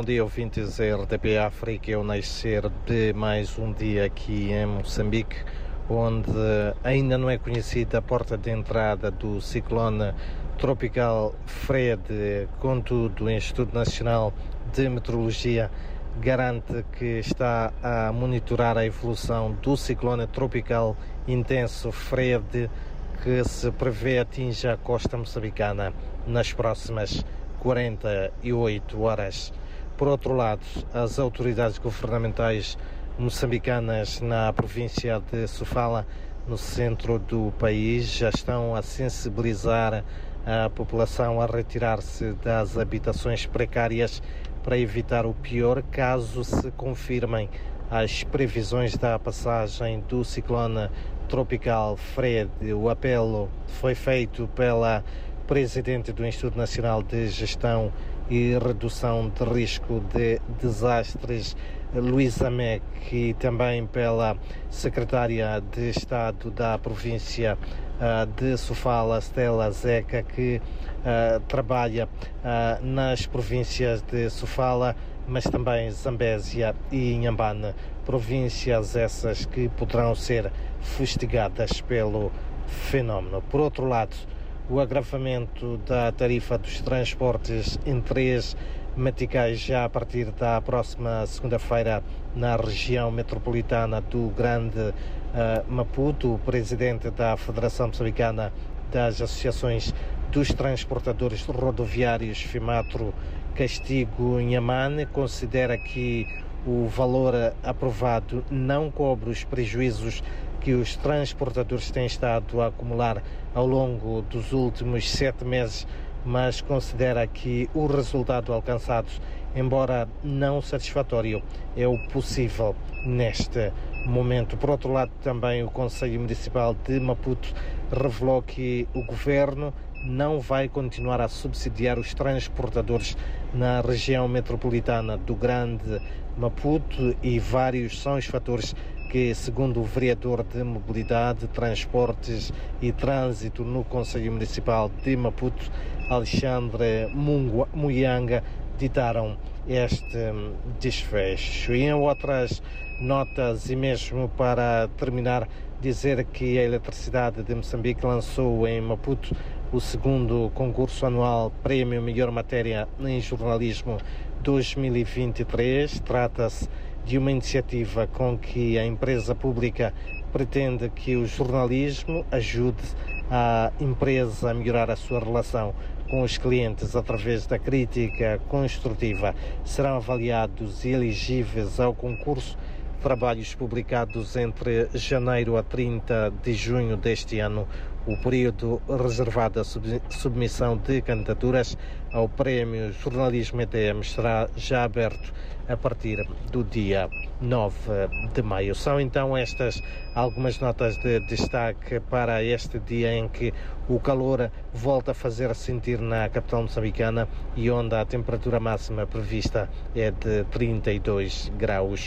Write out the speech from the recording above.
Bom dia, ouvintes da RDP África. É o nascer de mais um dia aqui em Moçambique, onde ainda não é conhecida a porta de entrada do ciclone tropical FRED. Contudo, o Instituto Nacional de Meteorologia garante que está a monitorar a evolução do ciclone tropical intenso FRED, que se prevê atingir a costa moçambicana nas próximas 48 horas. Por outro lado, as autoridades governamentais moçambicanas na província de Sofala, no centro do país, já estão a sensibilizar a população a retirar-se das habitações precárias para evitar o pior caso se confirmem as previsões da passagem do ciclone tropical FRED. O apelo foi feito pela presidente do Instituto Nacional de Gestão e Redução de Risco de Desastres, Luísa Mek, e também pela secretária de Estado da província de Sofala, Stella Zeca, que trabalha nas províncias de Sofala, mas também Zambésia e Inhambane, províncias essas que poderão ser fustigadas pelo fenómeno. Por outro lado, o agravamento da tarifa dos transportes em três meticais já a partir da próxima segunda-feira na região metropolitana do Grande Maputo. O presidente da Federação Moçambicana das Associações dos Transportadores Rodoviários, Fimatro Castigo Inhamane, considera que o valor aprovado não cobre os prejuízos que os transportadores têm estado a acumular ao longo dos últimos 7 meses, mas considera que o resultado alcançado, embora não satisfatório, é o possível neste momento. Por outro lado, também o Conselho Municipal de Maputo revelou que o governo não vai continuar a subsidiar os transportadores na região metropolitana do Grande Maputo, e vários são os fatores que, segundo o vereador de Mobilidade, Transportes e Trânsito no Conselho Municipal de Maputo, Alexandre Mungua Muianga, ditaram este desfecho. E em outras notas, e mesmo para terminar, dizer que a Eletricidade de Moçambique lançou em Maputo o segundo concurso anual Prémio Melhor Matéria em Jornalismo 2023. Trata-se de uma iniciativa com que a empresa pública pretende que o jornalismo ajude a empresa a melhorar a sua relação com os clientes através da crítica construtiva. Serão avaliados e elegíveis ao concurso trabalhos publicados entre janeiro a 30 de junho deste ano, o período reservado à submissão de candidaturas ao Prémio Jornalismo ETM será já aberto a partir do dia 9 de maio. São então estas algumas notas de destaque para este dia em que o calor volta a fazer sentir na capital moçambicana e onde a temperatura máxima prevista é de 32 graus.